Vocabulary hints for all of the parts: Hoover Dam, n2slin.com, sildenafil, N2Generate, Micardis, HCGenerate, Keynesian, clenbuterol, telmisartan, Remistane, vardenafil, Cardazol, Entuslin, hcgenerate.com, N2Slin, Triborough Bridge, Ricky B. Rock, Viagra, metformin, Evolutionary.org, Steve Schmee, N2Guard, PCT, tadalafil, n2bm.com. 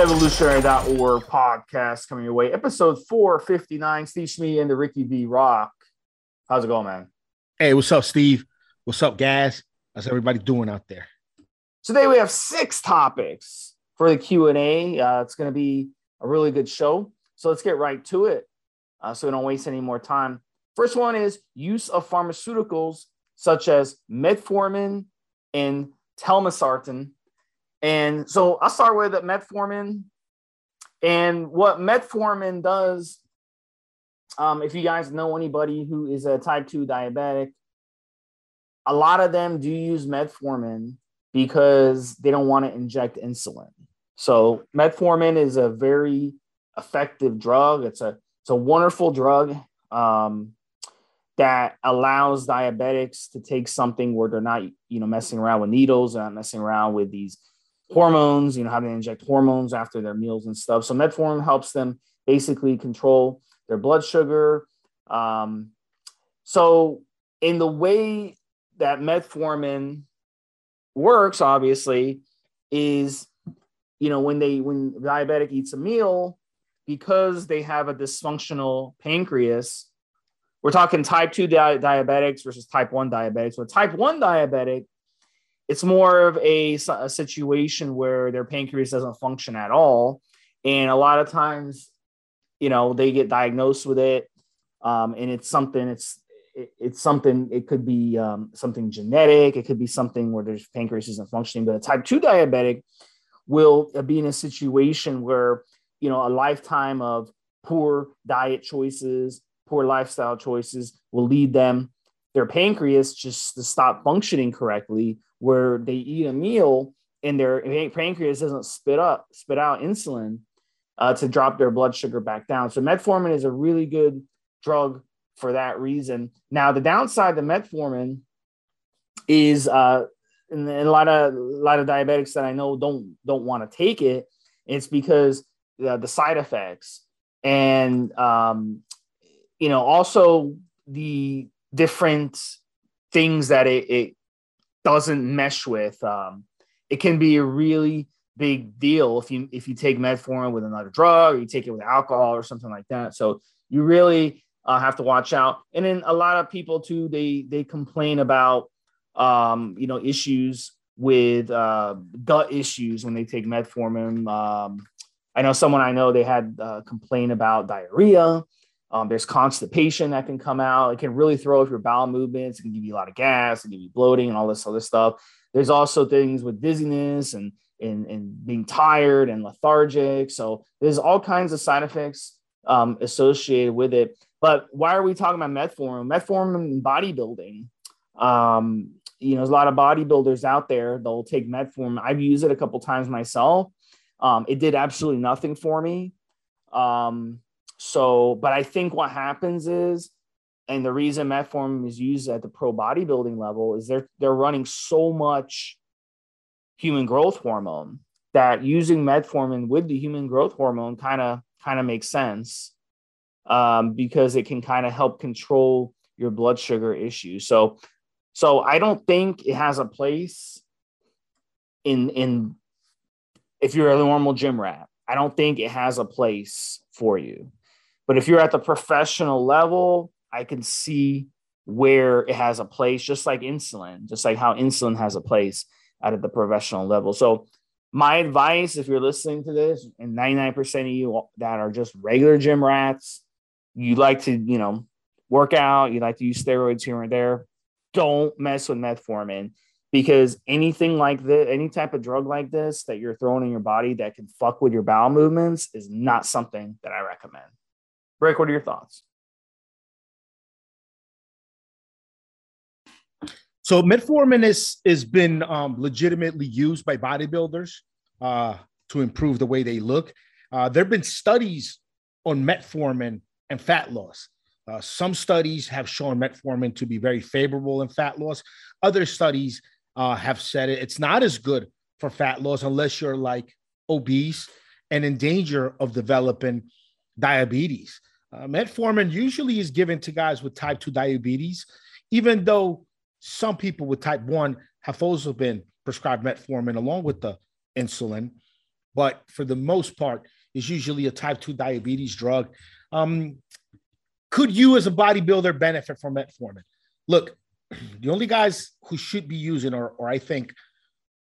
Evolutionary.org podcast coming your way. Episode 459, Steve Schmee and the Ricky B. Rock. How's it going, man? Hey, what's up, Steve? What's up, guys? How's everybody doing out there? Today we have 6 topics for the Q&A. It's going to be a really good show. So let's get right to it so we don't waste any more time. First one is use of pharmaceuticals such as metformin and telmisartan. And so I'll start with metformin. And what metformin does, if you guys know anybody who is a type 2 diabetic, a lot of them do use metformin because they don't want to inject insulin. So metformin is a very effective drug. It's a wonderful drug that allows diabetics to take something where they're not, messing around with needles, not messing around with these hormones, having to inject hormones after their meals and stuff. So metformin helps them basically control their blood sugar. So in the way that metformin works, obviously, is, when a diabetic eats a meal, because they have a dysfunctional pancreas, we're talking type 2 diabetics versus type 1 diabetics. With type 1 diabetic, it's more of a situation where their pancreas doesn't function at all. And a lot of times, they get diagnosed with it. And it could be something genetic. It could be something where their pancreas isn't functioning. But a type 2 diabetic will be in a situation where, a lifetime of poor diet choices, poor lifestyle choices will lead them, their pancreas just to stop functioning correctly, where they eat a meal and their pancreas doesn't spit out insulin to drop their blood sugar back down. So metformin is a really good drug for that reason. Now, the downside to metformin is, and a lot of diabetics that I know don't want to take it. It's because the side effects and, also the different things that it doesn't mesh with. It can be a really big deal if you take metformin with another drug, or you take it with alcohol or something like that. So you really have to watch out. And then a lot of people too, they complain about issues with gut issues when they take metformin. I know someone I know, they had complained about diarrhea. There's constipation that can come out. It can really throw off your bowel movements. It can give you a lot of gas. It can give you bloating and all this other stuff. There's also things with dizziness and being tired and lethargic. So there's all kinds of side effects associated with it. But why are we talking about metformin? Metformin in bodybuilding. There's a lot of bodybuilders out there. They'll take metformin. I've used it a couple times myself. It did absolutely nothing for me. But I think what happens is, and the reason metformin is used at the pro bodybuilding level is they're running so much human growth hormone that using metformin with the human growth hormone kind of makes sense because it can kind of help control your blood sugar issue. So I don't think it has a place in if you're a normal gym rat. I don't think it has a place for you. But if you're at the professional level, I can see where it has a place, just like insulin, just like how insulin has a place at the professional level. So my advice, if you're listening to this, and 99% of you that are just regular gym rats, you like to, work out, you like to use steroids here and there, don't mess with metformin, because anything like this, any type of drug like this that you're throwing in your body that can fuck with your bowel movements is not something that I recommend. Rick, what are your thoughts? So metformin has been legitimately used by bodybuilders to improve the way they look. There have been studies on metformin and fat loss. Some studies have shown metformin to be very favorable in fat loss. Other studies have said it's not as good for fat loss unless you're like obese and in danger of developing diabetes. Metformin usually is given to guys with type 2 diabetes, even though some people with type 1 have also been prescribed metformin along with the insulin. but for the most part is usually a type 2 diabetes drug. Could you as a bodybuilder benefit from metformin? Look, the only guys who should be using, or I think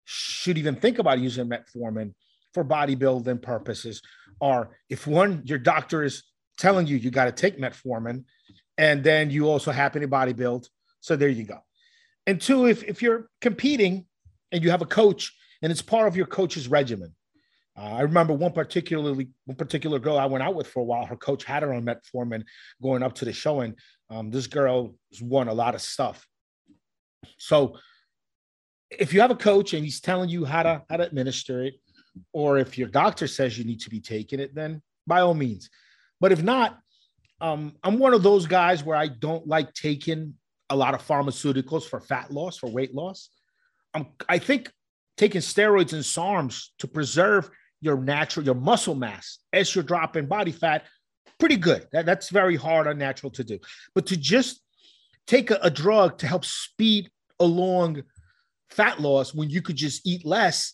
should even think about using metformin for bodybuilding purposes, are if one, your doctor is telling you, you got to take metformin, and then you also happen to bodybuild. So there you go. And two, if you're competing and you have a coach and it's part of your coach's regimen. I remember one particular girl I went out with for a while, her coach had her on metformin going up to the show, and this girl's won a lot of stuff. So if you have a coach and he's telling you how to administer it, or if your doctor says you need to be taking it, then by all means. But if not, I'm one of those guys where I don't like taking a lot of pharmaceuticals for fat loss, for weight loss. I think taking steroids and SARMs to preserve your muscle mass as you're dropping body fat, pretty good. That's very hard, unnatural to do. But to just take a drug to help speed along fat loss when you could just eat less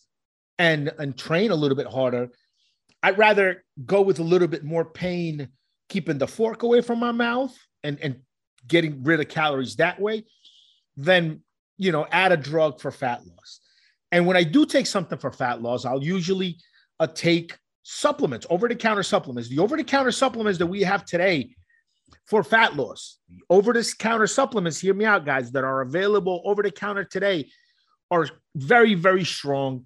and train a little bit harder, I'd rather go with a little bit more pain, keeping the fork away from my mouth and getting rid of calories that way, than, you know, add a drug for fat loss. And when I do take something for fat loss, I'll usually take supplements, over-the-counter supplements. The over-the-counter supplements that we have today for fat loss, the over-the-counter supplements, hear me out, guys, that are available over-the-counter today are very, very strong.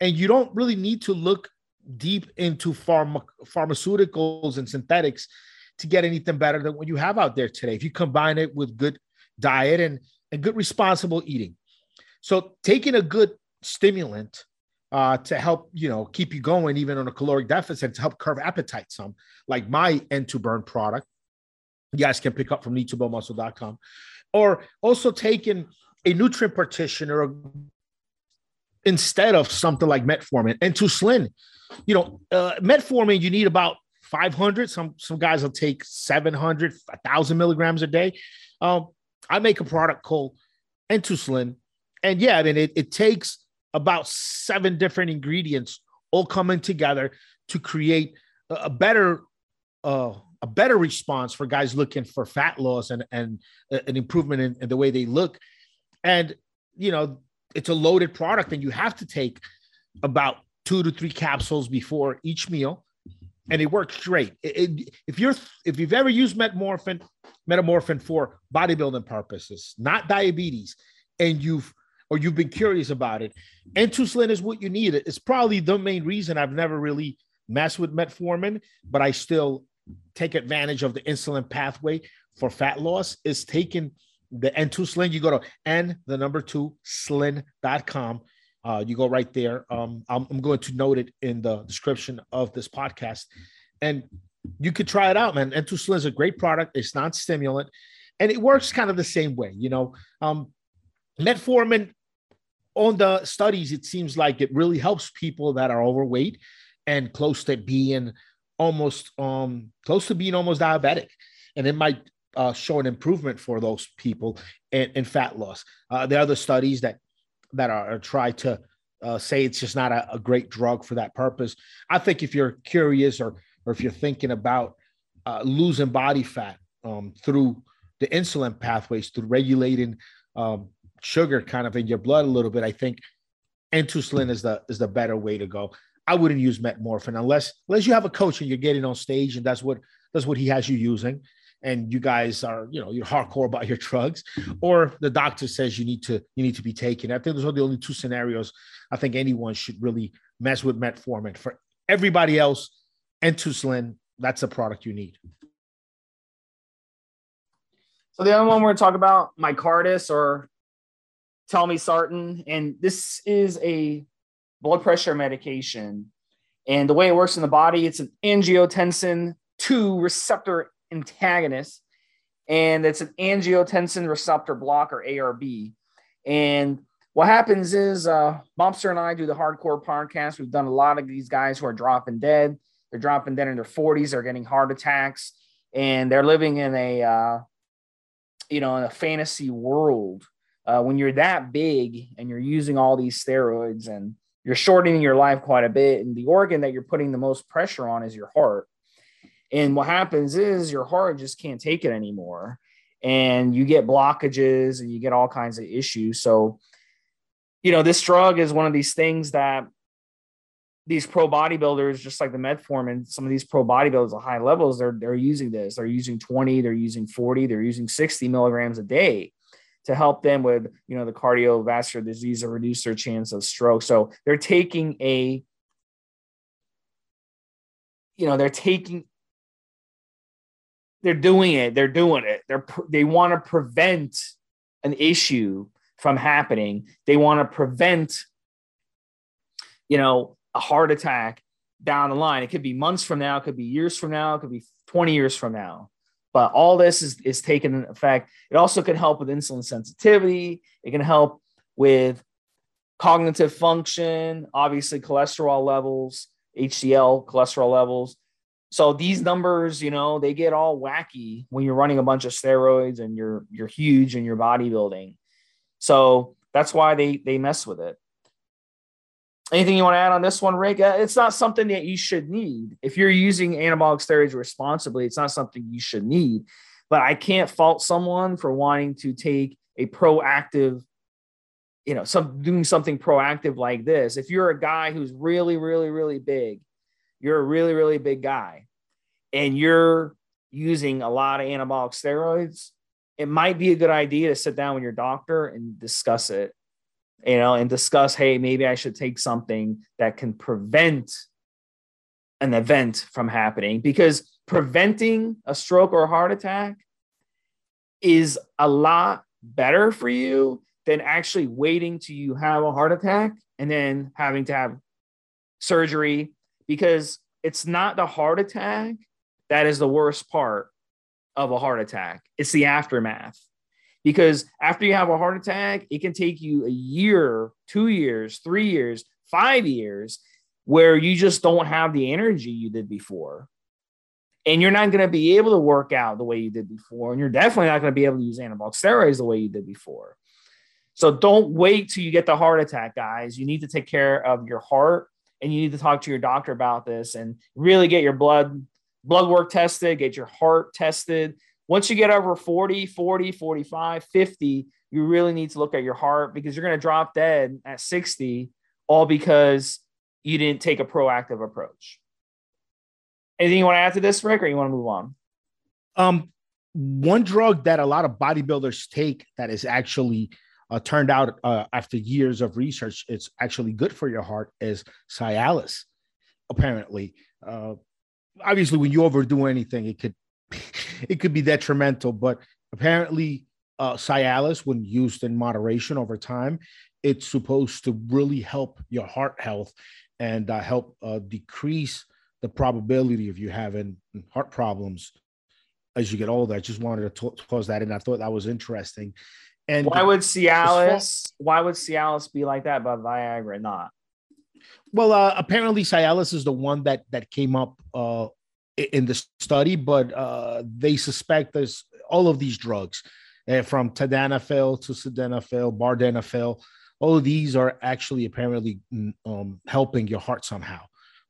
And you don't really need to look deep into pharmaceuticals and synthetics to get anything better than what you have out there today, if you combine it with good diet and good responsible eating. So taking a good stimulant to help, you know, keep you going even on a caloric deficit, to help curb appetite some, like my N2Burn product, you guys can pick up from need2buildmuscle.com, or also taking a nutrient partitioner instead of something like metformin. N2Slin, you know, metformin, you need about 500. Some guys will take 700, 1,000 milligrams a day. I make a product called Entuslin. And yeah, I mean, it takes about 7 different ingredients all coming together to create a better response for guys looking for fat loss and an improvement in the way they look. And, you know, it's a loaded product, and you have to take about 2 to 3 capsules before each meal. And it works great. If you've ever used metamorphin for bodybuilding purposes, not diabetes, and you've been curious about it, N2Slin is what you need. It's probably the main reason I've never really messed with metformin, but I still take advantage of the insulin pathway for fat loss, is taking the N2Slin. You go to n2slin.com. You go right there. I'm going to note it in the description of this podcast, and you could try it out, man. N2Slin is a great product. It's non-stimulant, and it works kind of the same way. You know, metformin, on the studies, it seems like it really helps people that are overweight and close to being almost diabetic, and it might show an improvement for those people in fat loss. There are other studies that try to say it's just not a great drug for that purpose. I think if you're curious or if you're thinking about losing body fat through the insulin pathways, through regulating sugar kind of in your blood a little bit, I think N2Slin is the better way to go. I wouldn't use metformin unless you have a coach and you're getting on stage and that's what he has you using, and you guys are, you know, you're hardcore about your drugs, or the doctor says you need to be taking. I think those are the only 2 scenarios I think anyone should really mess with metformin. For everybody else, N2Slin, that's a product you need. So the other one we're going to talk about, Micardis or telmisartan, and this is a blood pressure medication. And the way it works in the body, it's an angiotensin 2 receptor antagonist, and it's an angiotensin receptor blocker, ARB. And what happens is, Bumpster and I do the hardcore podcast. We've done a lot of these guys who are dropping dead. They're dropping dead in their 40s. They're getting heart attacks, and they're living in a fantasy world. When you're that big and you're using all these steroids and you're shortening your life quite a bit. And the organ that you're putting the most pressure on is your heart. And what happens is your heart just can't take it anymore. And you get blockages and you get all kinds of issues. So, you know, this drug is one of these things that these pro bodybuilders, just like the metformin, some of these pro bodybuilders at high levels, they're using this. They're using 20, they're using 40, they're using 60 milligrams a day to help them with, you know, the cardiovascular disease or reduce their chance of stroke. So they're taking a, you know, they're doing it. They want to prevent an issue from happening. They want to prevent, you know, a heart attack down the line. It could be months from now, it could be years from now, it could be 20 years from now. But all this is taking effect. It also can help with insulin sensitivity. It can help with cognitive function, obviously cholesterol levels, HDL cholesterol levels. So these numbers, you know, they get all wacky when you're running a bunch of steroids and you're huge and you're bodybuilding. So that's why they mess with it. Anything you want to add on this one, Rick? It's not something that you should need. If you're using anabolic steroids responsibly, it's not something you should need. But I can't fault someone for wanting to take a proactive, you know, doing something proactive like this. If you're a guy who's really, really, really big, you're a really, really big guy, and you're using a lot of anabolic steroids, it might be a good idea to sit down with your doctor and discuss it. You know, and discuss, hey, maybe I should take something that can prevent an event from happening, because preventing a stroke or a heart attack is a lot better for you than actually waiting till you have a heart attack and then having to have surgery, because it's not the heart attack that is the worst part of a heart attack. It's the aftermath. Because after you have a heart attack, it can take you a year, 2 years, 3 years, 5 years, where you just don't have the energy you did before. And you're not going to be able to work out the way you did before. And you're definitely not going to be able to use anabolic steroids the way you did before. So don't wait till you get the heart attack, guys. You need to take care of your heart, and you need to talk to your doctor about this and really get your blood work tested, get your heart tested. Once you get over 40, 45, 50, you really need to look at your heart, because you're going to drop dead at 60, all because you didn't take a proactive approach. Anything you want to add to this, Rick, or you want to move on? One drug that a lot of bodybuilders take that is actually turned out after years of research, it's actually good for your heart, is Cialis, apparently. Obviously, when you overdo anything, it could be detrimental, but apparently Cialis, when used in moderation over time, it's supposed to really help your heart health and help decrease the probability of you having heart problems as you get older. I just wanted to toss that in. I thought that was interesting. And why would Cialis be like that, but Viagra not? Well, apparently Cialis is the one that came up in the study, but they suspect there's all of these drugs from Tadalafil to Sildenafil, Vardenafil. All of these are actually apparently helping your heart somehow.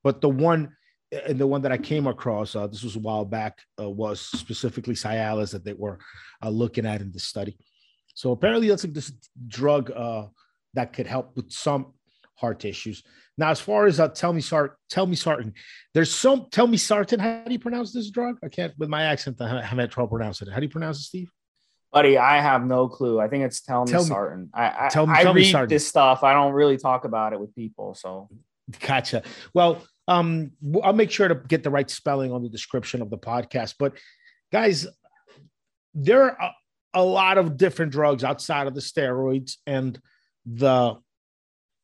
But the one that I came across, this was a while back, was specifically Cialis that they were looking at in the study. So apparently that's this drug that could help with some heart issues. Now, as far as telmisartan, there's some telmisartan. How do you pronounce this drug? I can't, with my accent, I haven't trouble pronouncing it. How do you pronounce it, Steve? Buddy, I have no clue. I think it's telmisartan. I read this stuff. I don't really talk about it with people. So, gotcha. Well, I'll make sure to get the right spelling on the description of the podcast. But guys, there are a lot of different drugs outside of the steroids and the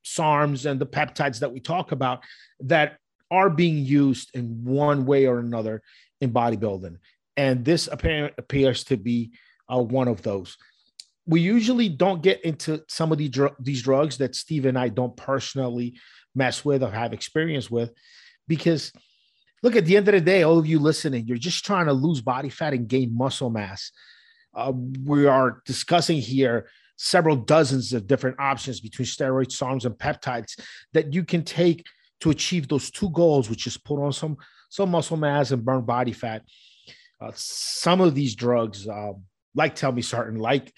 SARMs and the peptides that we talk about that are being used in one way or another in bodybuilding. And this appears to be one of those. We usually don't get into some of these drugs that Steve and I don't personally mess with or have experience with, because look, at the end of the day, all of you listening, you're just trying to lose body fat and gain muscle mass. We are discussing here several dozens of different options between steroids, SARMs, and peptides that you can take to achieve those two goals, which is put on some muscle mass and burn body fat. Some of these drugs, like telmisartan, like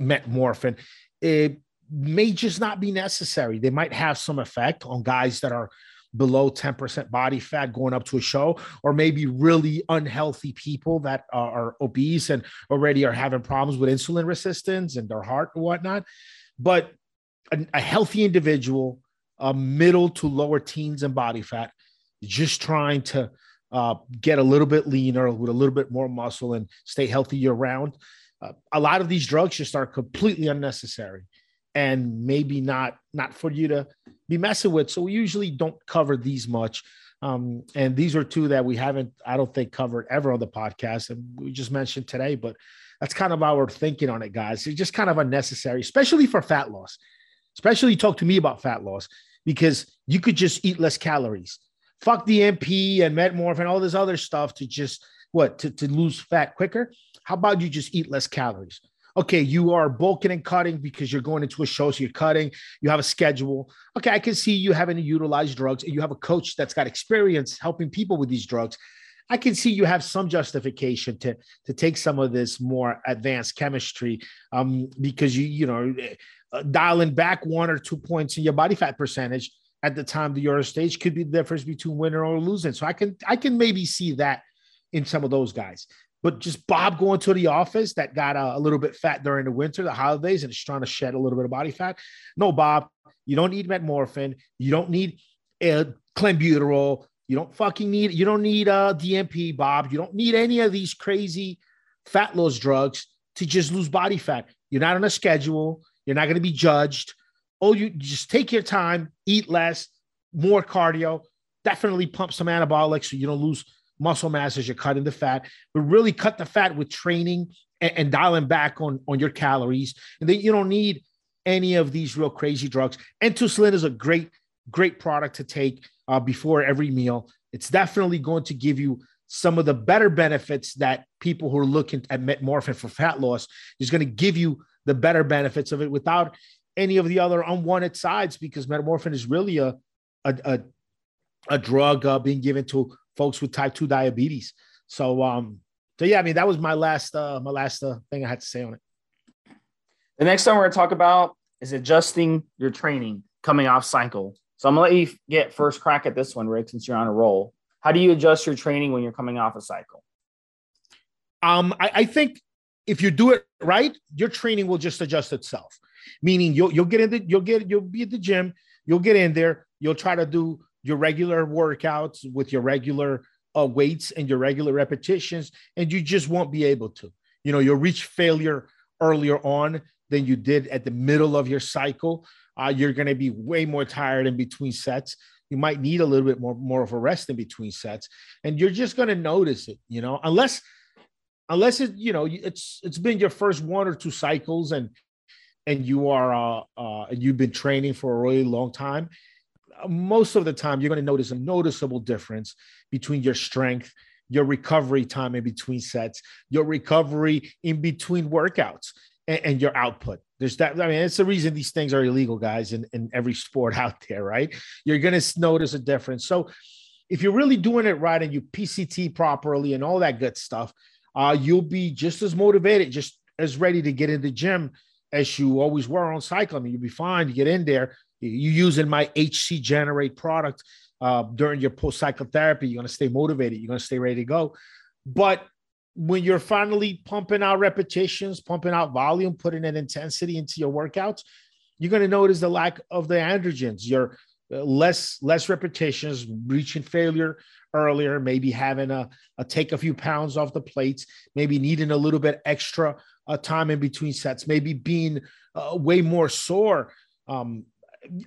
metformin, it may just not be necessary. They might have some effect on guys that are below 10% body fat going up to a show, or maybe really unhealthy people that are obese and already are having problems with insulin resistance and their heart and whatnot. But a healthy individual, a middle to lower teens in body fat, just trying to get a little bit leaner with a little bit more muscle and stay healthy year round. A lot of these drugs just are completely unnecessary and maybe not for you to be messing with. So we usually don't cover these much. And these are two that we haven't, I don't think, covered ever on the podcast. And we just mentioned today, but that's kind of our thinking on it, guys. It's just kind of unnecessary, especially for fat loss. Especially talk to me about fat loss, because you could just eat less calories. Fuck the MP and metformin and all this other stuff to just, to lose fat quicker. How about you just eat less calories? Okay, you are bulking and cutting because you're going into a show, so you're cutting, you have a schedule. Okay, I can see you having to utilize drugs, and you have a coach that's got experience helping people with these drugs. I can see you have some justification to take some of this more advanced chemistry because you know dialing back 1 or 2 points in your body fat percentage at the time that you're on stage could be the difference between winning or losing. So I can maybe see that in some of those guys. But just Bob going to the office that got a little bit fat during the winter, the holidays, and is trying to shed a little bit of body fat. No, Bob, you don't need metformin. You don't need clenbuterol. You don't fucking need, you don't need DMP, Bob. You don't need any of these crazy fat loss drugs to just lose body fat. You're not on a schedule. You're not going to be judged. Oh, you just take your time, eat less, more cardio, definitely pump some anabolics so you don't lose muscle mass as you're cutting the fat, but really cut the fat with training and dialing back on your calories. And then you don't need any of these real crazy drugs. N2Slin is a great product to take before every meal. It's definitely going to give you some of the better benefits that people who are looking at metformin for fat loss is going to give you the better benefits of it without any of the other unwanted sides, because metformin is really a drug being given to folks with type 2 diabetes. So yeah, I mean, that was my last thing I had to say on it. The next thing we're going to talk about is adjusting your training coming off cycle. So I'm going to let you get first crack at this one, Rick, since you're on a roll. How do you adjust your training when you're coming off a cycle? I think if you do it right, your training will just adjust itself. Meaning you'll be at the gym, you'll get in there, you'll try to do your regular workouts with your regular weights and your regular repetitions, and you just won't be able to. You know, you'll reach failure earlier on than you did at the middle of your cycle. You're going to be way more tired in between sets. You might need a little bit more of a rest in between sets, and you're just going to notice it, you know, unless it, you know, it's been your first 1 or 2 cycles and you are, and you've been training for a really long time. Most of the time, you're going to notice a noticeable difference between your strength, your recovery time in between sets, your recovery in between workouts, and your output. There's that. I mean, it's the reason these things are illegal, guys, in every sport out there, right? You're going to notice a difference. So if you're really doing it right and you PCT properly and all that good stuff, you'll be just as motivated, just as ready to get in the gym as you always were on cycle. I mean, you'll be fine to get in there. You using my HCGenerate product during your post-cycle therapy, you're going to stay motivated. You're going to stay ready to go. But when you're finally pumping out repetitions, pumping out volume, putting an intensity into your workouts, you're going to notice the lack of the androgens. You're less repetitions, reaching failure earlier, maybe having a take a few pounds off the plates, maybe needing a little bit extra time in between sets, maybe being way more sore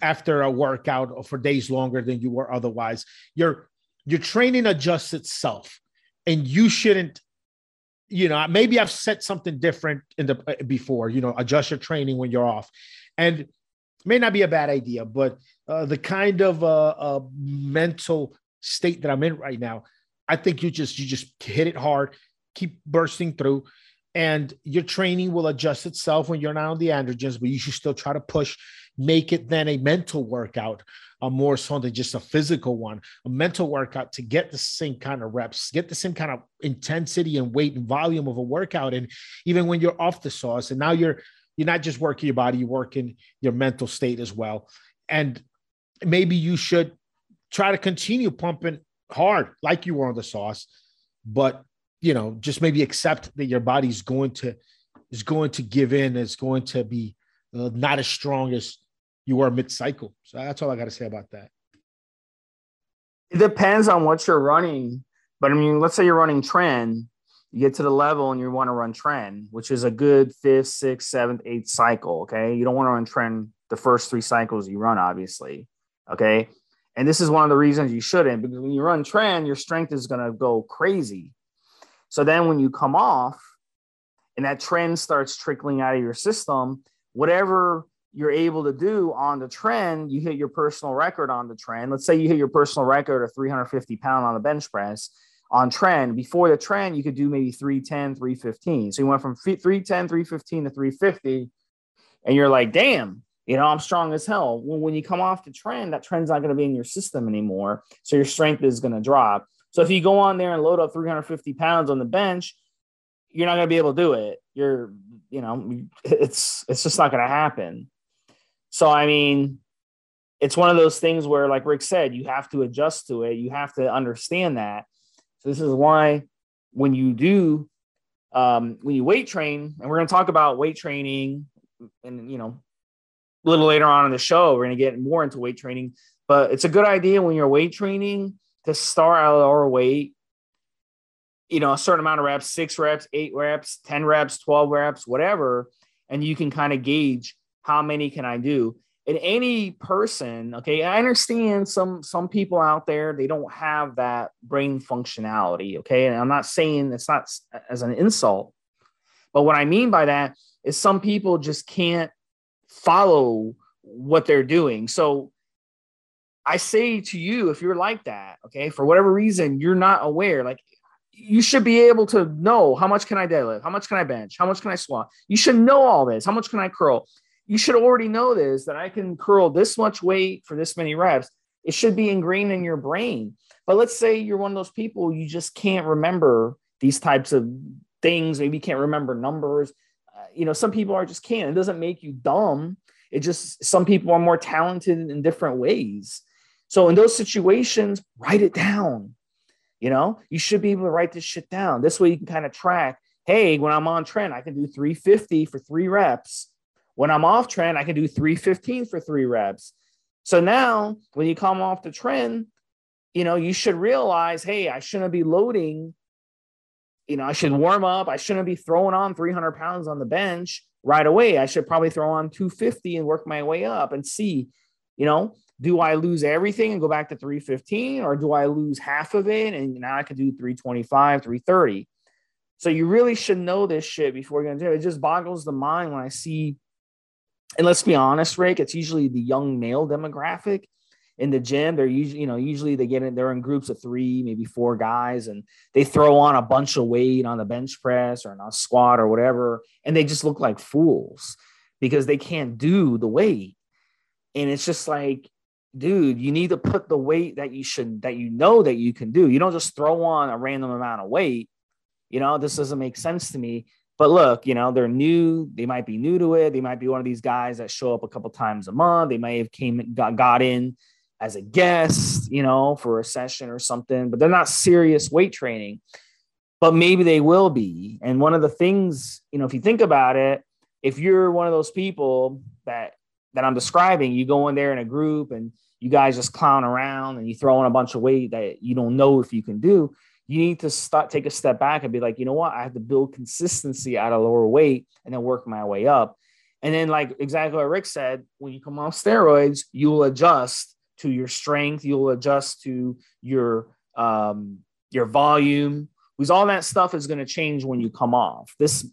after a workout or for days longer than you were otherwise. Your training adjusts itself, and you shouldn't, you know, maybe I've said something different before, you know, adjust your training when you're off, and it may not be a bad idea, but the kind of mental state that I'm in right now, I think you just hit it hard, keep bursting through. and your training will adjust itself when you're not on the androgens, but you should still try to push, make it then a mental workout, more so than just a physical one, a mental workout to get the same kind of reps, get the same kind of intensity and weight and volume of a workout. And even when you're off the sauce and now you're not just working your body, you're working your mental state as well. And maybe you should try to continue pumping hard like you were on the sauce, but you know, just maybe accept that your body's going to give in. It's going to be not as strong as you were mid-cycle. So that's all I got to say about that. It depends on what you're running. But I mean, let's say you're running trend. You get to the level and you want to run trend, which is a good 5th, 6th, 7th, 8th cycle, okay? You don't want to run trend the first 3 cycles you run, obviously, okay? And this is one of the reasons you shouldn't, because when you run trend, your strength is going to go crazy. So then when you come off and that trend starts trickling out of your system, whatever you're able to do on the trend, you hit your personal record on the trend. Let's say you hit your personal record of 350 pound on the bench press on trend. Before the trend, you could do maybe 310, 315. So you went from 310, 315 to 350, and you're like, damn, you know, I'm strong as hell. Well, when you come off the trend, that trend's not going to be in your system anymore. So your strength is going to drop. So if you go on there and load up 350 pounds on the bench, you're not going to be able to do it. You're, you know, it's just not going to happen. So, I mean, it's one of those things where, like Rick said, you have to adjust to it. You have to understand that. So this is why when you do, when you weight train, and we're going to talk about weight training and, you know, a little later on in the show, we're going to get more into weight training, but it's a good idea when you're weight training to start at a lower weight, you know, a certain amount of reps, 6 reps, 8 reps, 10 reps, 12 reps, whatever. And you can kind of gauge how many can I do in any person. Okay. I understand some people out there, they don't have that brain functionality. Okay. And I'm not saying it's not as an insult, but what I mean by that is some people just can't follow what they're doing. So I say to you, if you're like that, okay, for whatever reason, you're not aware, like you should be able to know how much can I deadlift, how much can I bench, how much can I squat? You should know all this. How much can I curl? You should already know this, that I can curl this much weight for this many reps. It should be ingrained in your brain. But let's say you're one of those people, you just can't remember these types of things. Maybe you can't remember numbers. You know, some people are just can't. It doesn't make you dumb. It just, some people are more talented in different ways. So in those situations, write it down. You know, you should be able to write this shit down. This way you can kind of track, hey, when I'm on trend, I can do 350 for 3 reps. When I'm off trend, I can do 315 for 3 reps. So now when you come off the trend, you know, you should realize, hey, I shouldn't be loading. You know, I should warm up. I shouldn't be throwing on 300 pounds on the bench right away. I should probably throw on 250 and work my way up and see, you know, do I lose everything and go back to 315, or do I lose half of it and now I can do 325, 330? So you really should know this shit before you're going to do it. It just boggles the mind when I see, and let's be honest, Rick, it's usually the young male demographic in the gym. They're usually, you know, usually they get in, they're in groups of 3, maybe 4 guys, and they throw on a bunch of weight on the bench press or on a squat or whatever. And they just look like fools because they can't do the weight. And it's just like, dude, you need to put the weight that you should, that you know that you can do. You don't just throw on a random amount of weight. You know, this doesn't make sense to me. But look, you know, they're new. They might be new to it. They might be one of these guys that show up a couple times a month. They might have got in as a guest, you know, for a session or something, but they're not serious weight training. But maybe they will be. And one of the things, you know, if you think about it, if you're one of those people that I'm describing, you go in there in a group and you guys just clown around and you throw in a bunch of weight that you don't know if you can do, you need to start, take a step back and be like, you know what? I have to build consistency out of lower weight and then work my way up. And then, like exactly what Rick said, when you come off steroids, you'll adjust to your strength. You'll adjust to your volume, because all that stuff is going to change when you come off. This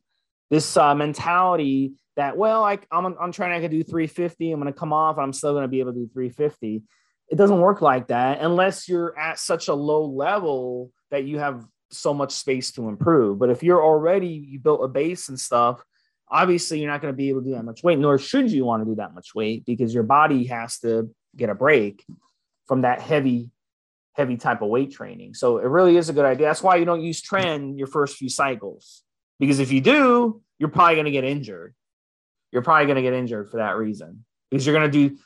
mentality that, well, I'm trying, I could do 350. I'm going to come off. I'm still going to be able to do 350. It doesn't work like that unless you're at such a low level that you have so much space to improve. But if you're already, you built a base and stuff, obviously you're not going to be able to do that much weight, nor should you want to do that much weight, because your body has to get a break from that heavy type of weight training. So it really is a good idea. That's why you don't use trend your first few cycles, because if you do, you're probably going to get injured. You're probably going to get injured for that reason, because you're going to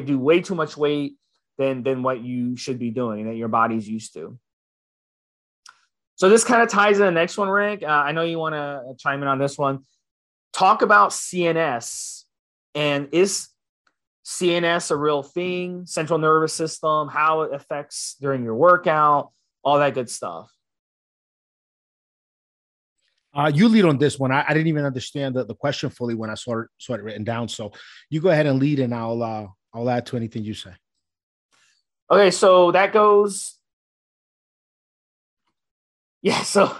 do way too much weight than what you should be doing, that your body's used to. So this kind of ties in the next one, Rick. I know you want to chime in on this one. Talk about CNS, and is CNS a real thing? Central nervous system, how it affects during your workout, all that good stuff. You lead on this one. I didn't even understand the question fully when I saw it written down. So you go ahead and lead, and I'll add to anything you say. Okay, so that goes. Yeah, so.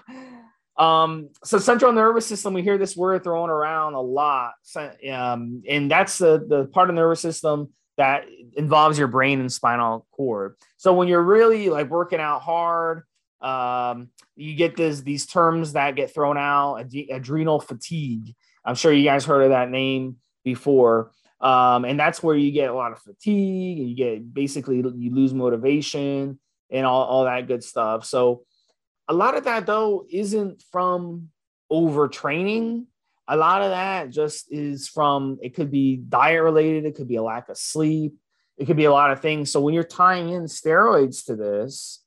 So central nervous system, we hear this word thrown around a lot. And that's the part of the nervous system that involves your brain and spinal cord. So when you're really like working out hard, you get these terms that get thrown out, adrenal fatigue. I'm sure you guys heard of that name before. And that's where you get a lot of fatigue, and you get basically, you lose motivation and all that good stuff. So, a lot of that, though, isn't from overtraining. A lot of that just is from, it could be diet related. It could be a lack of sleep. It could be a lot of things. So when you're tying in steroids to this,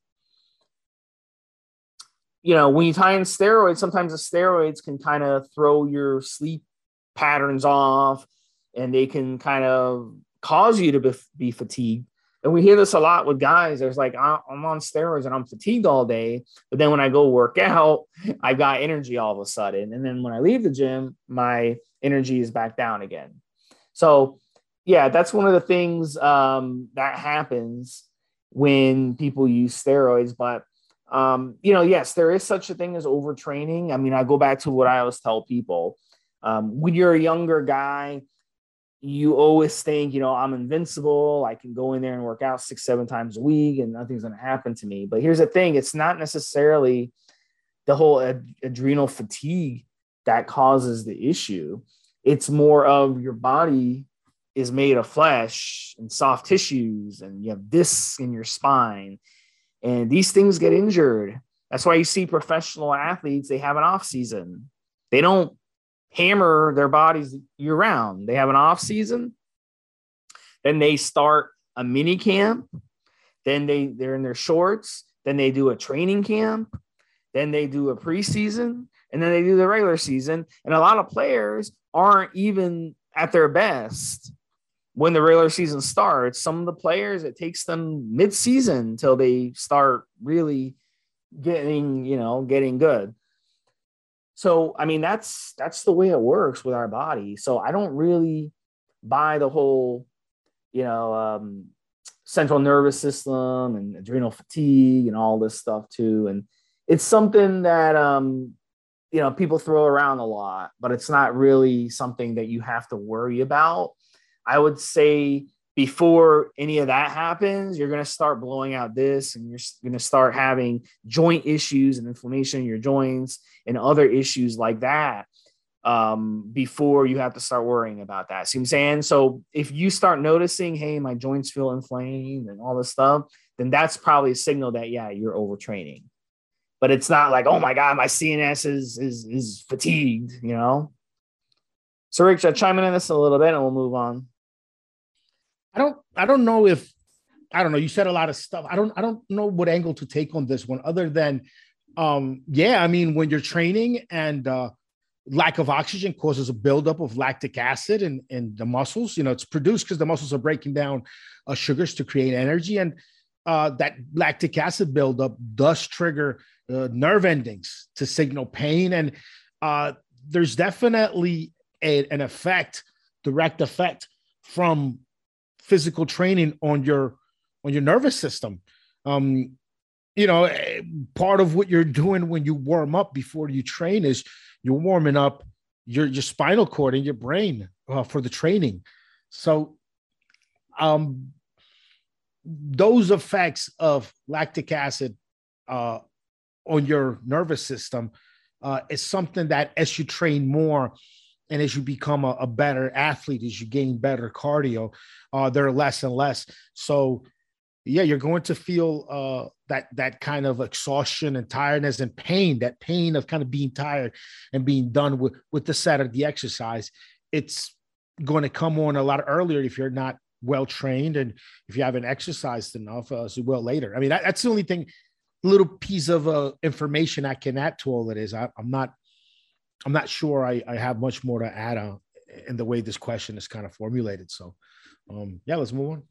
you know, when you tie in steroids, sometimes the steroids can kind of throw your sleep patterns off, and they can kind of cause you to be fatigued. And we hear this a lot with guys. There's like, I'm on steroids and I'm fatigued all day. But then when I go work out, I got energy all of a sudden. And then when I leave the gym, my energy is back down again. So yeah, that's one of the things that happens when people use steroids. But, yes, there is such a thing as overtraining. I mean, I go back to what I always tell people. When you're a younger guy, you always think, I'm invincible. I can go in there and work out 6-7 times a week and nothing's going to happen to me. But here's the thing. It's not necessarily the whole adrenal fatigue that causes the issue. It's more of your body is made of flesh and soft tissues, and you have discs in your spine, and these things get injured. That's why you see professional athletes, they have an off season. They don't hammer their bodies year round. They have an off season. Then they start a mini camp. Then they're in their shorts. Then they do a training camp. Then they do a preseason, and then they do the regular season. And a lot of players aren't even at their best when the regular season starts. Some of the players, it takes them mid-season until they start really getting good. So, I mean, that's the way it works with our body. So I don't really buy the whole, central nervous system and adrenal fatigue and all this stuff too. And it's something that, people throw around a lot, but it's not really something that you have to worry about. I would say before any of that happens, you're going to start blowing out this, and you're going to start having joint issues and inflammation in your joints and other issues like that before you have to start worrying about that. See what I'm saying? So if you start noticing, hey, my joints feel inflamed and all this stuff, then that's probably a signal that, yeah, you're overtraining. But it's not like, oh, my God, my CNS is fatigued, So, Rick, chime in on this a little bit and we'll move on. I don't know. You said a lot of stuff. I don't know what angle to take on this one other than, when you're training and lack of oxygen causes a buildup of lactic acid in the muscles. It's produced because the muscles are breaking down sugars to create energy. And that lactic acid buildup does trigger nerve endings to signal pain. And there's definitely an direct effect from physical training on your nervous system. Part of what you're doing when you warm up before you train is you're warming up your spinal cord and your brain for the training. So those effects of lactic acid on your nervous system is something that as you train more and as you become a better athlete, as you gain better cardio, they're less and less. So yeah, you're going to feel that kind of exhaustion and tiredness and pain, that pain of kind of being tired and being done with the set of the exercise. It's going to come on a lot earlier if you're not well-trained and if you haven't exercised enough, so well later. I mean, that's the only thing, little piece of information I can add to all it is. I'm not sure I have much more to add on in the way this question is kind of formulated. So yeah, let's move on.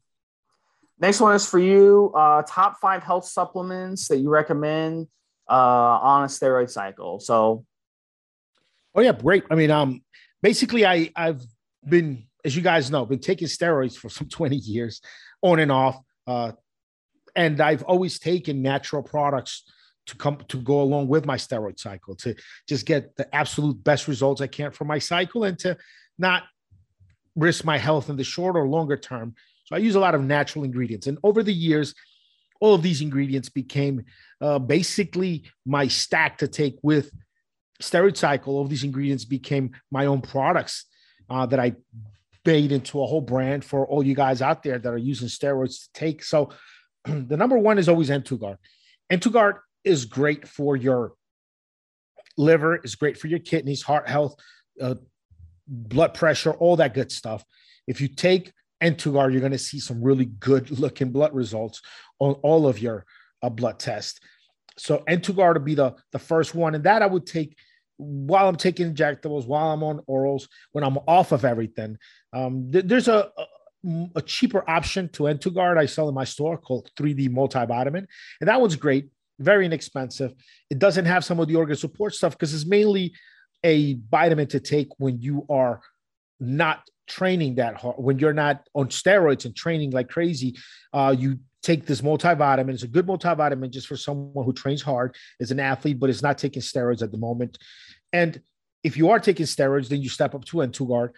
Next one is for you. Top 5 health supplements that you recommend on a steroid cycle. So. Oh yeah. Great. I mean, basically I've been, as you guys know, been taking steroids for some 20 years on and off. And I've always taken natural products to go along with my steroid cycle, to just get the absolute best results I can from my cycle and to not risk my health in the short or longer term. So I use a lot of natural ingredients. And over the years, all of these ingredients became basically my stack to take with steroid cycle. All of these ingredients became my own products that I made into a whole brand for all you guys out there that are using steroids to take. So the number one is always N2Guard. N2Guard is great for your liver, is great for your kidneys, heart health, blood pressure, all that good stuff. If you take N2Guard, you're going to see some really good looking blood results on all of your blood tests. So N2Guard would be the first one. And that I would take while I'm taking injectables, while I'm on orals, when I'm off of everything. There's a cheaper option to N2Guard I sell in my store called 3D Multivitamin. And that one's great, very inexpensive. It doesn't have some of the organ support stuff because it's mainly a vitamin to take when you are not training that hard, when you're not on steroids and training like crazy. You take this multivitamin. It's a good multivitamin just for someone who trains hard, is an athlete, but is not taking steroids at the moment. And if you are taking steroids, then you step up to N2Guard.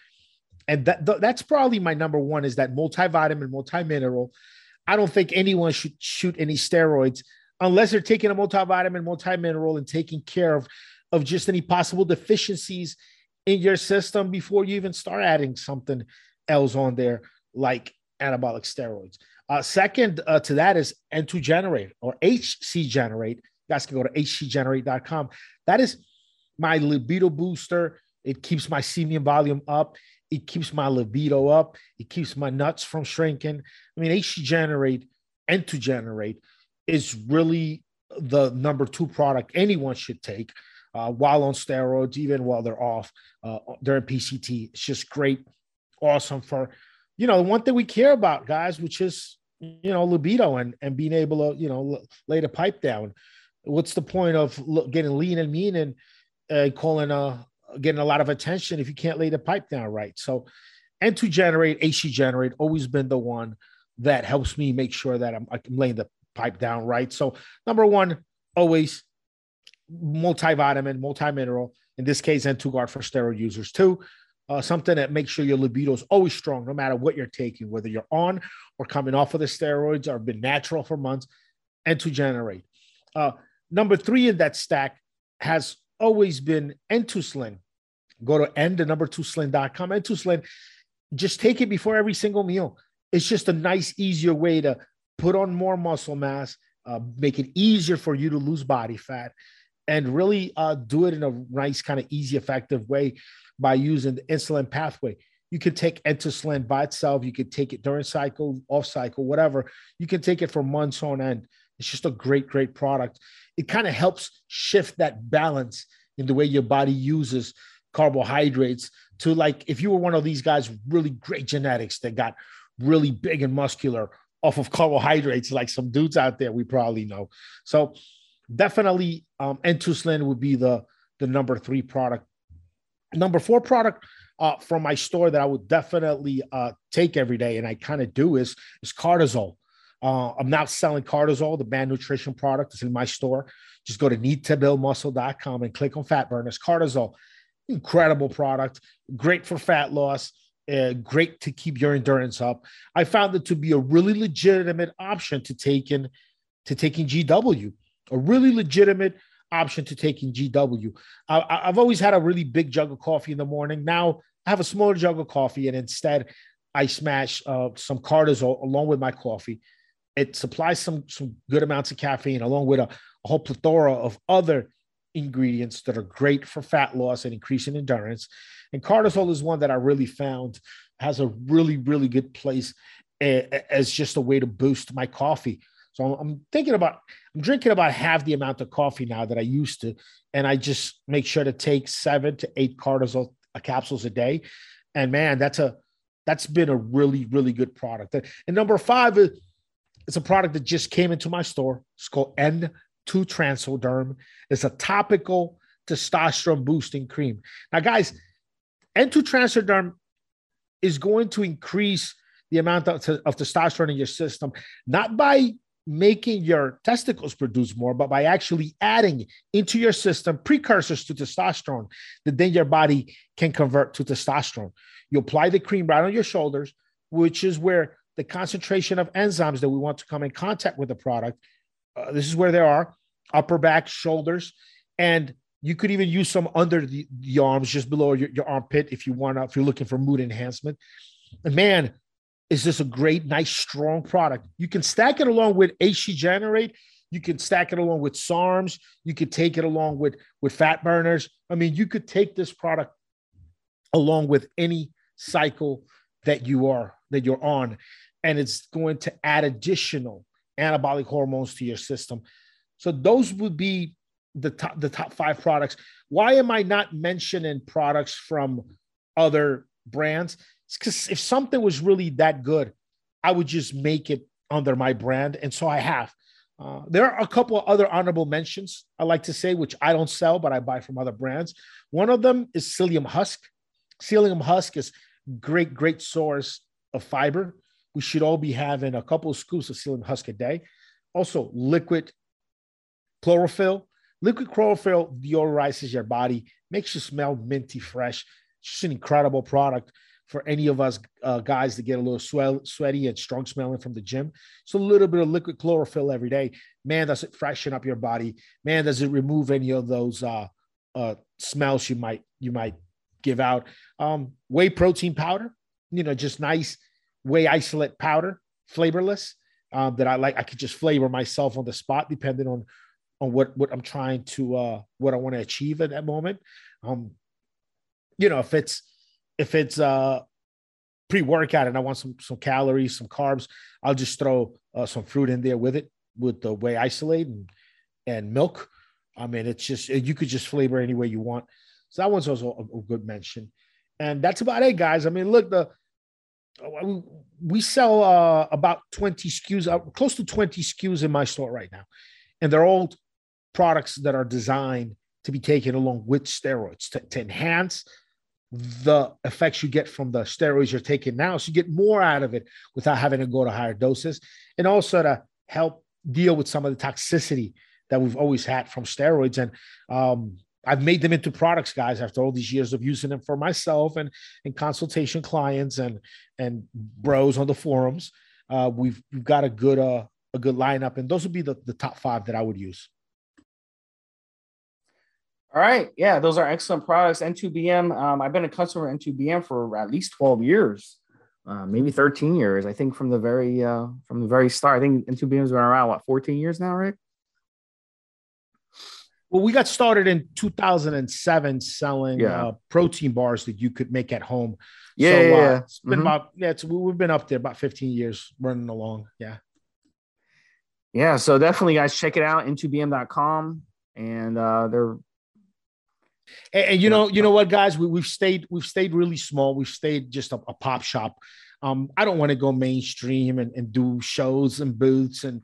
And that's probably my number one, is that multivitamin, multimineral. I don't think anyone should shoot any steroids unless they're taking a multivitamin, multimineral, and taking care of just any possible deficiencies in your system before you even start adding something else on there, like anabolic steroids. Second to that is N2Generate or HCGenerate. You guys can go to hcgenerate.com. That is my libido booster. It keeps my semen volume up. It keeps my libido up. It keeps my nuts from shrinking. I mean, HCGenerate, N2Generate is really the number 2 product anyone should take. While on steroids, even while they're off, they're in PCT. It's just great, awesome for, the one thing we care about, guys, which is, libido and being able to, lay the pipe down. What's the point of getting lean and mean and getting a lot of attention if you can't lay the pipe down right? So N2Generate, HCGenerate, always been the one that helps me make sure that I'm laying the pipe down right. So number one, always multivitamin, multimineral, in this case, N2Guard for steroid users too. Something that makes sure your libido is always strong, no matter what you're taking, whether you're on or coming off of the steroids or been natural for months, N2Generate. Number 3 in that stack has always been N2Slin. Go to n2slin.com. N2Slin, just take it before every single meal. It's just a nice, easier way to put on more muscle mass, make it easier for you to lose body fat, and really do it in a nice, kind of easy, effective way by using the insulin pathway. You can take Entuslin by itself. You can take it during cycle, off cycle, whatever. You can take it for months on end. It's just a great, great product. It kind of helps shift that balance in the way your body uses carbohydrates to, like, if you were one of these guys, really great genetics that got really big and muscular off of carbohydrates, like some dudes out there we probably know. So definitely, N2Slin would be the number 3 product. Number 4 product from my store that I would definitely take every day, and I kind of do, is Cardazol. I'm now selling Cardazol, the banned nutrition product. It's in my store. Just go to need2buildmuscle.com and click on fat burners. Cardazol, incredible product, great for fat loss, great to keep your endurance up. I found it to be a really legitimate option to taking GW. a really legitimate option to take in GW. I've always had a really big jug of coffee in the morning. Now I have a smaller jug of coffee, and instead I smash some Cardazol along with my coffee. It supplies some good amounts of caffeine along with a whole plethora of other ingredients that are great for fat loss and increasing endurance. And Cardazol is one that I really found has a really, really good place as just a way to boost my coffee. So I'm drinking about half the amount of coffee now that I used to. And I just make sure to take 7 to 8 Cardazol capsules a day. And man, that's been a really, really good product. And number 5 is, it's a product that just came into my store. It's called N2Transoderm. It's a topical testosterone boosting cream. Now, guys, N2Transoderm is going to increase the amount of testosterone in your system, not by making your testicles produce more, but by actually adding into your system precursors to testosterone that then your body can convert to testosterone. You apply the cream right on your shoulders, which is where the concentration of enzymes that we want to come in contact with the product, this is where they are, upper back, shoulders, and you could even use some under the arms, just below your armpit if you want to, if you're looking for mood enhancement. And man, is this a great, nice, strong product. You can stack it along with HCGenerate. You can stack it along with SARMs. You could take it along with fat burners. I mean, you could take this product along with any cycle that you're on, and it's going to add additional anabolic hormones to your system. So those would be the top 5 products. Why am I not mentioning products from other brands? It's because if something was really that good, I would just make it under my brand. And so I have. There are a couple of other honorable mentions I like to say, which I don't sell, but I buy from other brands. One of them is psyllium husk. Psyllium husk is great, great source of fiber. We should all be having a couple of scoops of psyllium husk a day. Also, liquid chlorophyll. Liquid chlorophyll deodorizes your body, makes you smell minty fresh. It's just an incredible product for any of us guys that get a little sweaty and strong smelling from the gym. So a little bit of liquid chlorophyll every day. Man, does it freshen up your body. Man, does it remove any of those smells you might give out. Whey protein powder, just nice whey isolate powder, flavorless, that I like. I could just flavor myself on the spot, depending on what I'm trying to, what I want to achieve at that moment. If it's pre-workout and I want some calories, some carbs, I'll just throw some fruit in there with it, with the whey isolate and milk. I mean, it's just, you could just flavor any way you want. So that one's also a good mention. And that's about it, guys. I mean, look, we sell about 20 SKUs, close to 20 SKUs in my store right now. And they're all products that are designed to be taken along with steroids to enhance the effects you get from the steroids you're taking now, so you get more out of it without having to go to higher doses, and also to help deal with some of the toxicity that we've always had from steroids. And I've made them into products, guys, after all these years of using them for myself and consultation clients and bros on the forums. We've got a good lineup, and those would be the top 5 that I would use. All right. Yeah, those are excellent products. N2BM, I've been a customer of N2BM for at least 12 years, maybe 13 years. I think from the very start. I think N2BM has been around, 14 years now, right? Well, we got started in 2007 selling protein bars that you could make at home. Yeah, so, it's been we've been up there about 15 years running along. Yeah. Yeah, so definitely, guys, check it out, n2bm.com, and they're. And you know what, guys, we've stayed really small. We've stayed just a pop shop. I don't want to go mainstream and do shows and booths and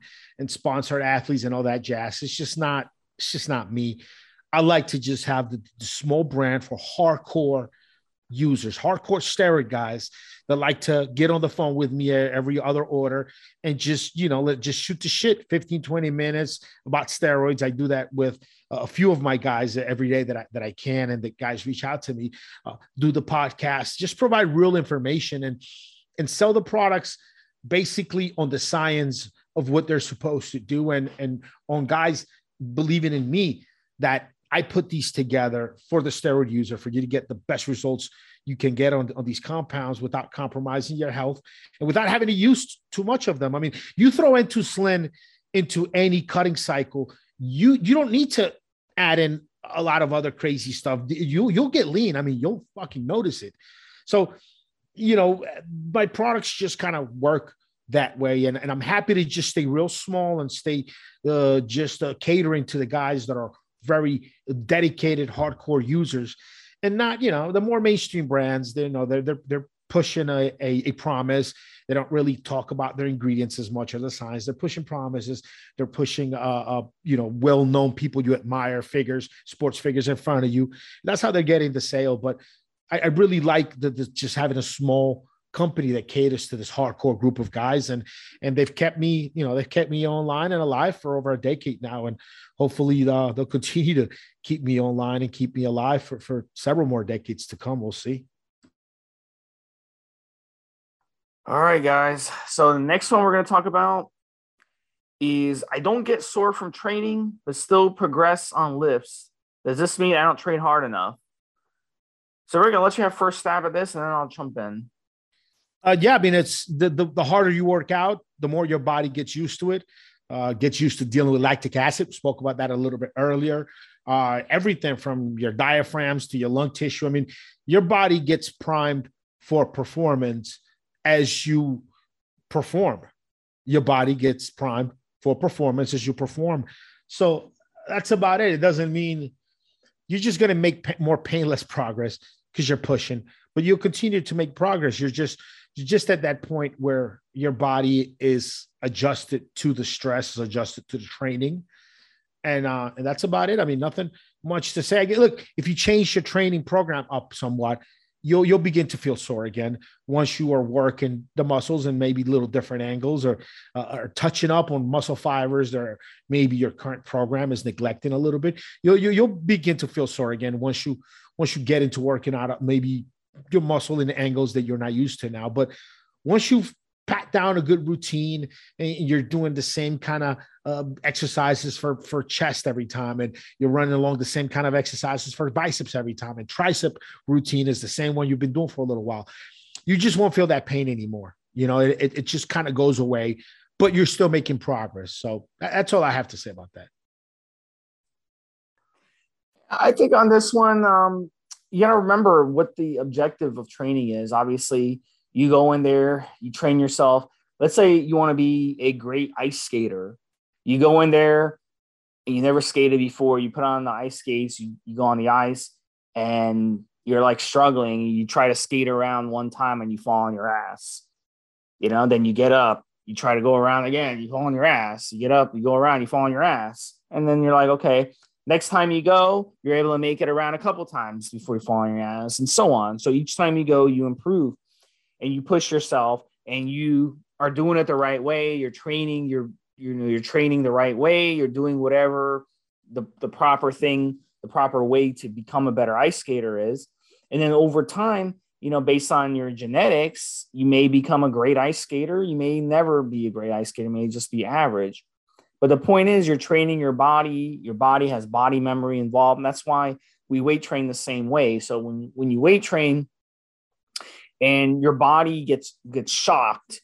sponsored athletes and all that jazz. It's just not me. I like to just have the small brand for hardcore users, hardcore steroid guys that like to get on the phone with me every other order and just, just shoot the shit 15, 20 minutes about steroids. I do that with a few of my guys every day that I can, and the guys reach out to me, do the podcast, just provide real information and sell the products basically on the science of what they're supposed to do and on guys believing in me that I put these together for the steroid user, for you to get the best results you can get on these compounds without compromising your health and without having to use too much of them. I mean, you throw N2Slin into any cutting cycle, you don't need to add in a lot of other crazy stuff. You'll get lean. I mean, you'll fucking notice it. So, you know, my products just kind of work that way. And I'm happy to just stay real small and stay just catering to the guys that are very dedicated, hardcore users, and not, you know, the more mainstream brands, they know they're pushing a promise. They don't really talk about their ingredients as much or the science. They're pushing promises. They're pushing, you know, well-known people you admire, figures, sports figures in front of you. That's how they're getting the sale. But I really like the just having a small company that caters to this hardcore group of guys. And they've kept me, you know, they've kept me online and alive for over a decade now. And hopefully they'll continue to keep me online and keep me alive for several more decades to come. We'll see. All right, guys. So the next one we're going to talk about is I don't get sore from training, but still progress on lifts. Does this mean I don't train hard enough? So we're going to let you have first stab at this, and then I'll jump in. Yeah, I mean, it's the harder you work out, the more your body gets used to it, gets used to dealing with lactic acid. We spoke about that a little bit earlier. Everything from your diaphragms to your lung tissue. I mean, your body gets primed for performance. As you perform, your body gets primed for performance as you perform. So that's about it. It doesn't mean you're just going to make more painless progress because you're pushing, but you'll continue to make progress. You're just at that point where your body is adjusted to the stress, is adjusted to the training. And that's about it. I mean, nothing much to say. Look, if you change your training program up somewhat, you'll begin to feel sore again once you are working the muscles in maybe little different angles or touching up on muscle fibers or maybe your current program is neglecting a little bit. You'll begin to feel sore again once you get into working out maybe your muscle in angles that you're not used to now. But once you've pat down a good routine and you're doing the same kind of exercises for chest every time, and you're running along the same kind of exercises for biceps every time, and tricep routine is the same one you've been doing for a little while, you just won't feel that pain anymore. You know, it just kind of goes away, but you're still making progress. So that's all I have to say about that. I think on this one, you got to remember what the objective of training is. Obviously, you go in there, you train yourself. Let's say you want to be a great ice skater. You go in there and you never skated before. You put on the ice skates, you go on the ice, and you're like struggling. You try to skate around one time and you fall on your ass. You know, then you get up, you try to go around again, you fall on your ass. You get up, you go around, you fall on your ass. And then you're like, okay, next time you go, you're able to make it around a couple times before you fall on your ass, and so on. So each time you go, you improve. And you push yourself, and you are doing it the right way. You're training, you're training the right way. You're doing whatever the proper thing, the proper way to become a better ice skater is. And then over time, you know, based on your genetics, you may become a great ice skater. You may never be a great ice skater. You may just be average. But the point is, you're training your body. Your body has body memory involved. And that's why we weight train the same way. So when you weight train, and your body gets shocked,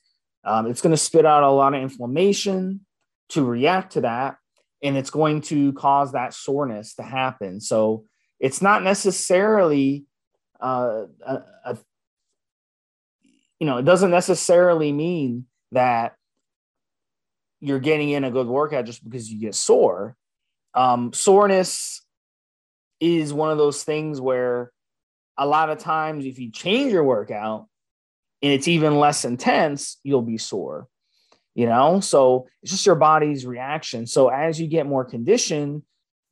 it's going to spit out a lot of inflammation to react to that, and it's going to cause that soreness to happen. So it's not necessarily, you know, it doesn't necessarily mean that you're getting in a good workout just because you get sore. Soreness is one of those things where a lot of times if you change your workout and it's even less intense, you'll be sore, you know? So it's just your body's reaction. So as you get more conditioned,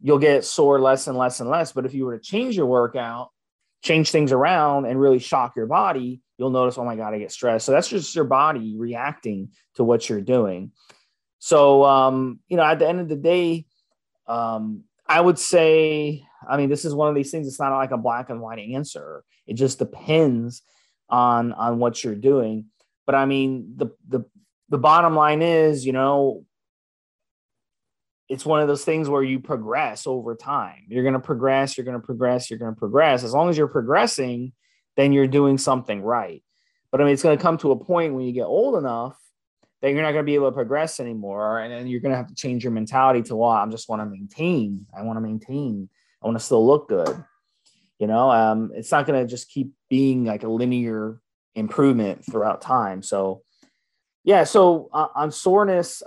you'll get sore less and less and less. But if you were to change your workout, change things around and really shock your body, you'll notice, oh my God, I get stressed. So that's just your body reacting to what you're doing. So, you know, at the end of the day, I would say, I mean, this is one of these things. It's not like a black and white answer. It just depends on what you're doing. But I mean, the bottom line is, you know, it's one of those things where you progress over time. You're going to progress, you're going to progress, you're going to progress. As long as you're progressing, then you're doing something right. But I mean, it's going to come to a point when you get old enough that you're not going to be able to progress anymore. And then you're going to have to change your mentality to, well, I just want to maintain. I want to maintain. I want to still look good. You know, it's not going to just keep being like a linear improvement throughout time. So yeah. So on soreness,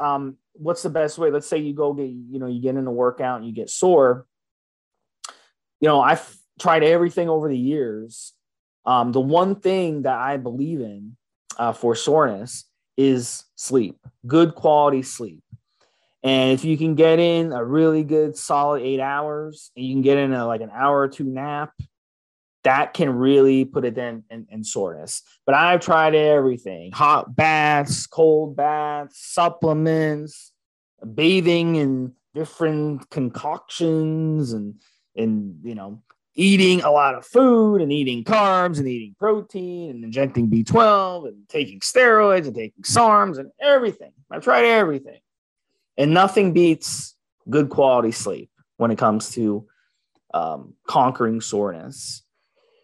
what's the best way? Let's say you go get, you know, you get in a workout and you get sore. You know, I've tried everything over the years. The one thing that I believe in for soreness is sleep, good quality sleep. And if you can get in a really good solid 8 hours and you can get in a, like an hour or two nap, that can really put it in soreness. But I've tried everything, hot baths, cold baths, supplements, bathing in different concoctions and, you know, eating a lot of food and eating carbs and eating protein and injecting B12 and taking steroids and taking SARMs and everything. I've tried everything. And nothing beats good quality sleep when it comes to conquering soreness.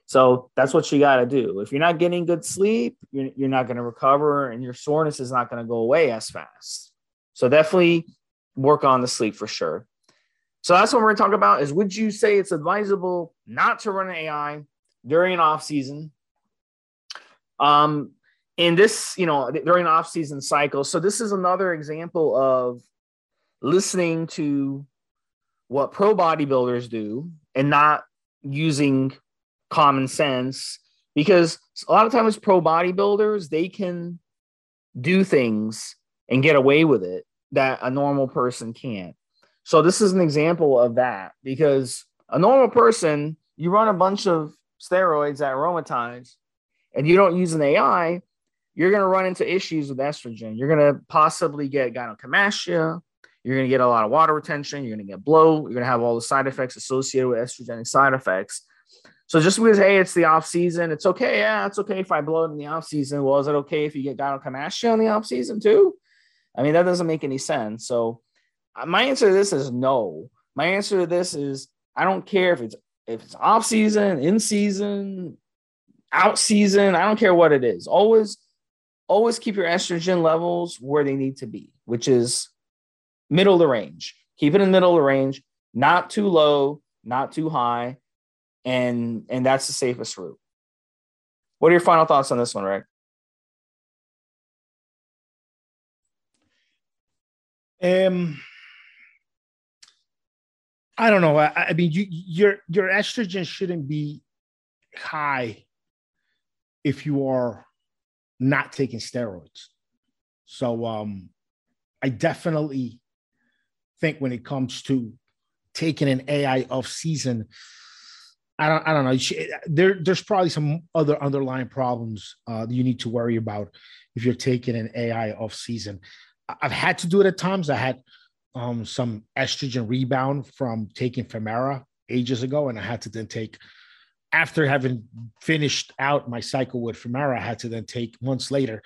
So that's what you got to do. If you're not getting good sleep, you're not going to recover and your soreness is not going to go away as fast. So definitely work on the sleep for sure. So that's what we're going to talk about is, would you say it's advisable not to run an AI during an off season? In this, you know, during an off season cycle. So this is another example of listening to what pro bodybuilders do and not using common sense, because a lot of times pro bodybuilders, they can do things and get away with it that a normal person can't. So this is an example of that, because a normal person, you run a bunch of steroids that aromatize and you don't use an AI, you're going to run into issues with estrogen. You're going to possibly get gynecomastia. You're going to get a lot of water retention. You're going to get bloat. You're going to have all the side effects associated with estrogenic side effects. So just because, hey, it's the off season, it's okay. Yeah, it's okay if I bloat in the off season. Well, is it okay if you get gynecomastia in the off season too? I mean, that doesn't make any sense. So my answer to this is no. My answer to this is I don't care if it's off season, in season, out season. I don't care what it is. Always keep your estrogen levels where they need to be, which is middle of the range. Keep it in the middle of the range, not too low, not too high. And that's the safest route. What are your final thoughts on this one, Rick? I don't know. I mean, your estrogen shouldn't be high if you are not taking steroids. So I definitely think when it comes to taking an AI off season, I don't know. There's probably some other underlying problems you need to worry about if you're taking an AI off season. I've had to do it at times. I had some estrogen rebound from taking Femara ages ago, and I had to then take, after having finished out my cycle with Femara, I had to then take, months later,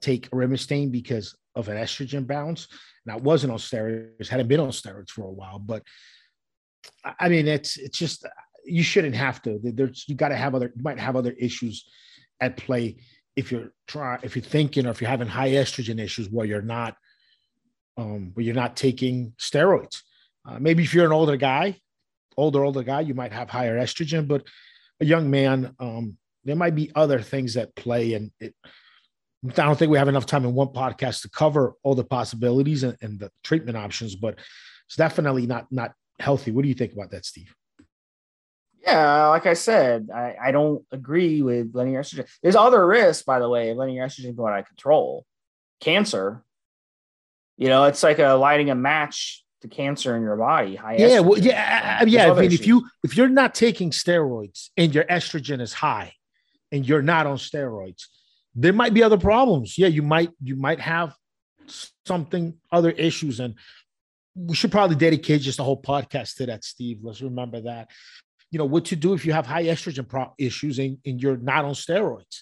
take Remistane because of an estrogen bounce. And I wasn't on steroids, hadn't been on steroids for a while. But I mean, it's just, you shouldn't have to. You got to have you might have other issues at play if you're thinking, or if you're having high estrogen issues where you're not taking steroids. Maybe if you're an older guy, you might have higher estrogen, but a young man, there might be other things at play. And I don't think we have enough time in one podcast to cover all the possibilities and the treatment options, but it's definitely not healthy. What do you think about that, Steve? Yeah, like I said, I don't agree with letting your estrogen. There's other risks, by the way, of letting your estrogen go out of control. Cancer, you know, it's like lighting a match to cancer in your body. High estrogen. Yeah, well, yeah. I mean, if you're not taking steroids and your estrogen is high, and you're not on steroids, there might be other problems. Yeah, you might have something, other issues, and we should probably dedicate just a whole podcast to that, Steve. Let's remember that. You know, what to do if you have high estrogen issues and you're not on steroids,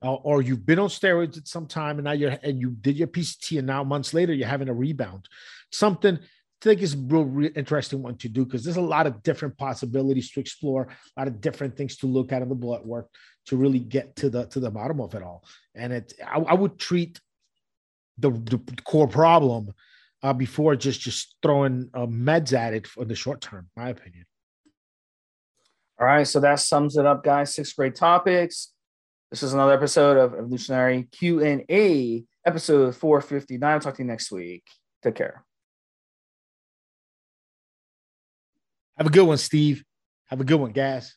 or you've been on steroids at some time and now you did your PCT and now months later, you're having a rebound. Something think it's a real interesting one to do because there's a lot of different possibilities to explore, a lot of different things to look at in the blood work to really get to the bottom of it all. And it, I would treat the core problem before just throwing meds at it for the short term, in my opinion. All right, so that sums it up, guys. 6 great topics. This is another episode of Evolutionary Q&A, episode 459. I'll talk to you next week. Take care. Have a good one, Steve. Have a good one, guys.